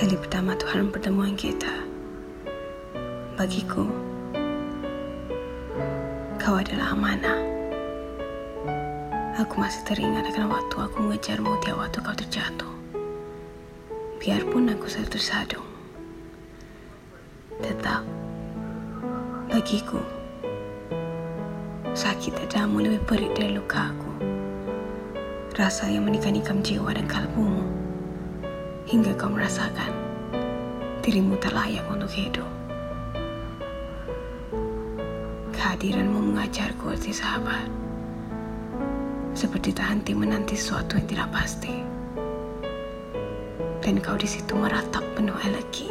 kali pertama Tuhan pertemuan kita. Bagiku, kau adalah amanah. Aku masih teringat akan waktu aku mengejarmu tiap waktu kau terjatuh. Biarpun aku selalu tersadung, tetap bagiku, sakit dadamu lebih perit dari luka aku. Rasa yang menikam-nikam jiwa dan kalbumu, hingga kau merasakan dirimu tak layak untuk hidup. Kehadiranmu mengajarku arti sahabat, seperti tak henti menanti sesuatu yang tidak pasti. Dan kau di situ meratap penuh elegi.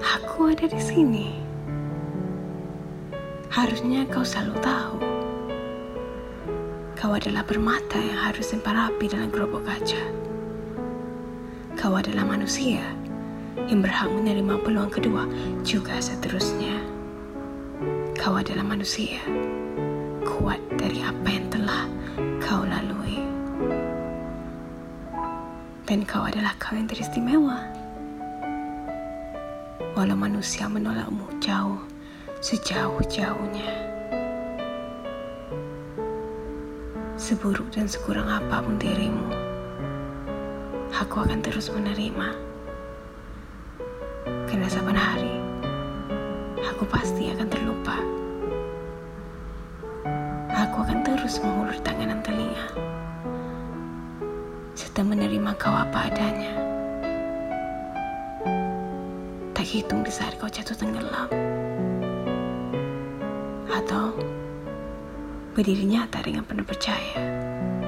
Aku ada di sini. Harusnya kau selalu tahu. Kau adalah permata yang harus simpan rapi dalam gerobok kaca. Kau adalah manusia yang berhak menerima peluang kedua juga seterusnya. Kau adalah manusia kuat dari apa yang telah kau lalui. Dan kau adalah kau yang teristimewa. Walau manusia menolakmu jauh, sejauh-jauhnya. Seburuk dan sekurang apapun dirimu, aku akan terus menerima. Karena saban hari, aku pasti akan terlupa. Aku akan terus mengulur tangan dan telinga, serta menerima kau apa adanya. Tak hitung di saat kau jatuh tenggelam, atau berdiri nyata dengan penuh percaya.